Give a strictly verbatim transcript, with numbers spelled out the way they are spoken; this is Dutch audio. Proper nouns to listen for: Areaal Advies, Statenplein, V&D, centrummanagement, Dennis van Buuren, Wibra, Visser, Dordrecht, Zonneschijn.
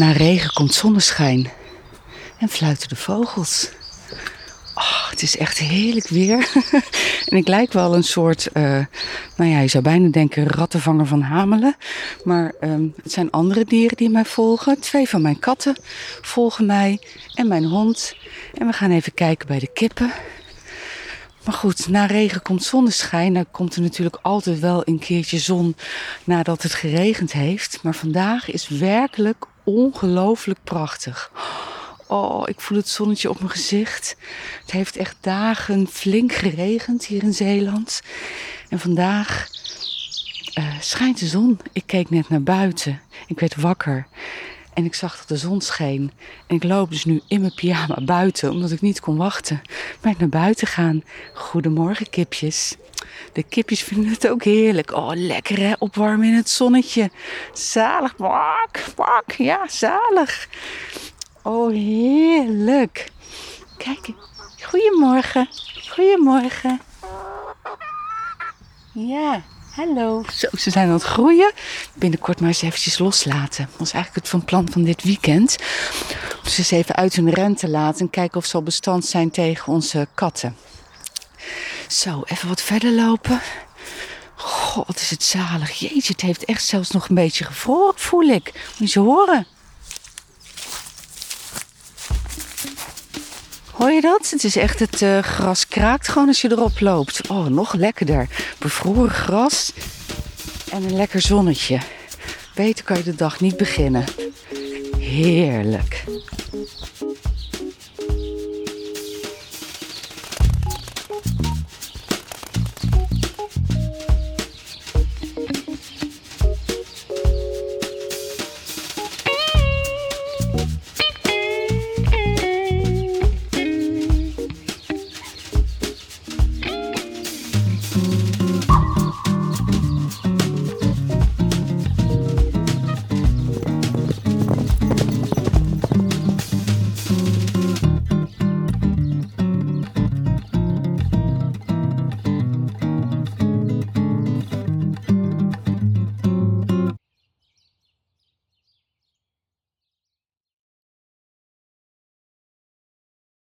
Na regen komt zonneschijn en fluiten de vogels. Oh, het is echt heerlijk weer. En ik lijk wel een soort, uh, nou ja, je zou bijna denken rattenvanger van Hamelen. Maar um, het zijn andere dieren die mij volgen. Twee van mijn katten volgen mij en mijn hond. En we gaan even kijken bij de kippen. Maar goed, na regen komt zonneschijn. Dan komt er natuurlijk altijd wel een keertje zon nadat het geregend heeft. Maar vandaag is werkelijk ongelooflijk prachtig. Oh, ik voel het zonnetje op mijn gezicht. Het heeft echt dagen flink geregend hier in Zeeland. En vandaag uh, schijnt de zon. Ik keek net naar buiten. Ik werd wakker. En ik zag dat de zon scheen. En ik loop dus nu in mijn pyjama buiten, omdat ik niet kon wachten met naar buiten gaan. Goedemorgen, kipjes. De kipjes vinden het ook heerlijk. Oh, lekker hè, opwarmen in het zonnetje. Zalig, wak, wak, ja, zalig. Oh, heerlijk. Kijk, goedemorgen, goedemorgen. Ja. Hallo. Zo, ze zijn aan het groeien. Binnenkort maar eens eventjes loslaten. Dat is eigenlijk het van plan van dit weekend. Om ze eens even uit hun ren te laten en kijken of ze al bestand zijn tegen onze katten. Zo, even wat verder lopen. God, wat is het zalig. Jeetje, het heeft echt zelfs nog een beetje gevroren, voel ik. Moet je ze horen. Hoor je dat? Het is echt, het uh, gras kraakt gewoon als je erop loopt. Oh, nog lekkerder. Bevroren gras en een lekker zonnetje. Beter kan je de dag niet beginnen. Heerlijk.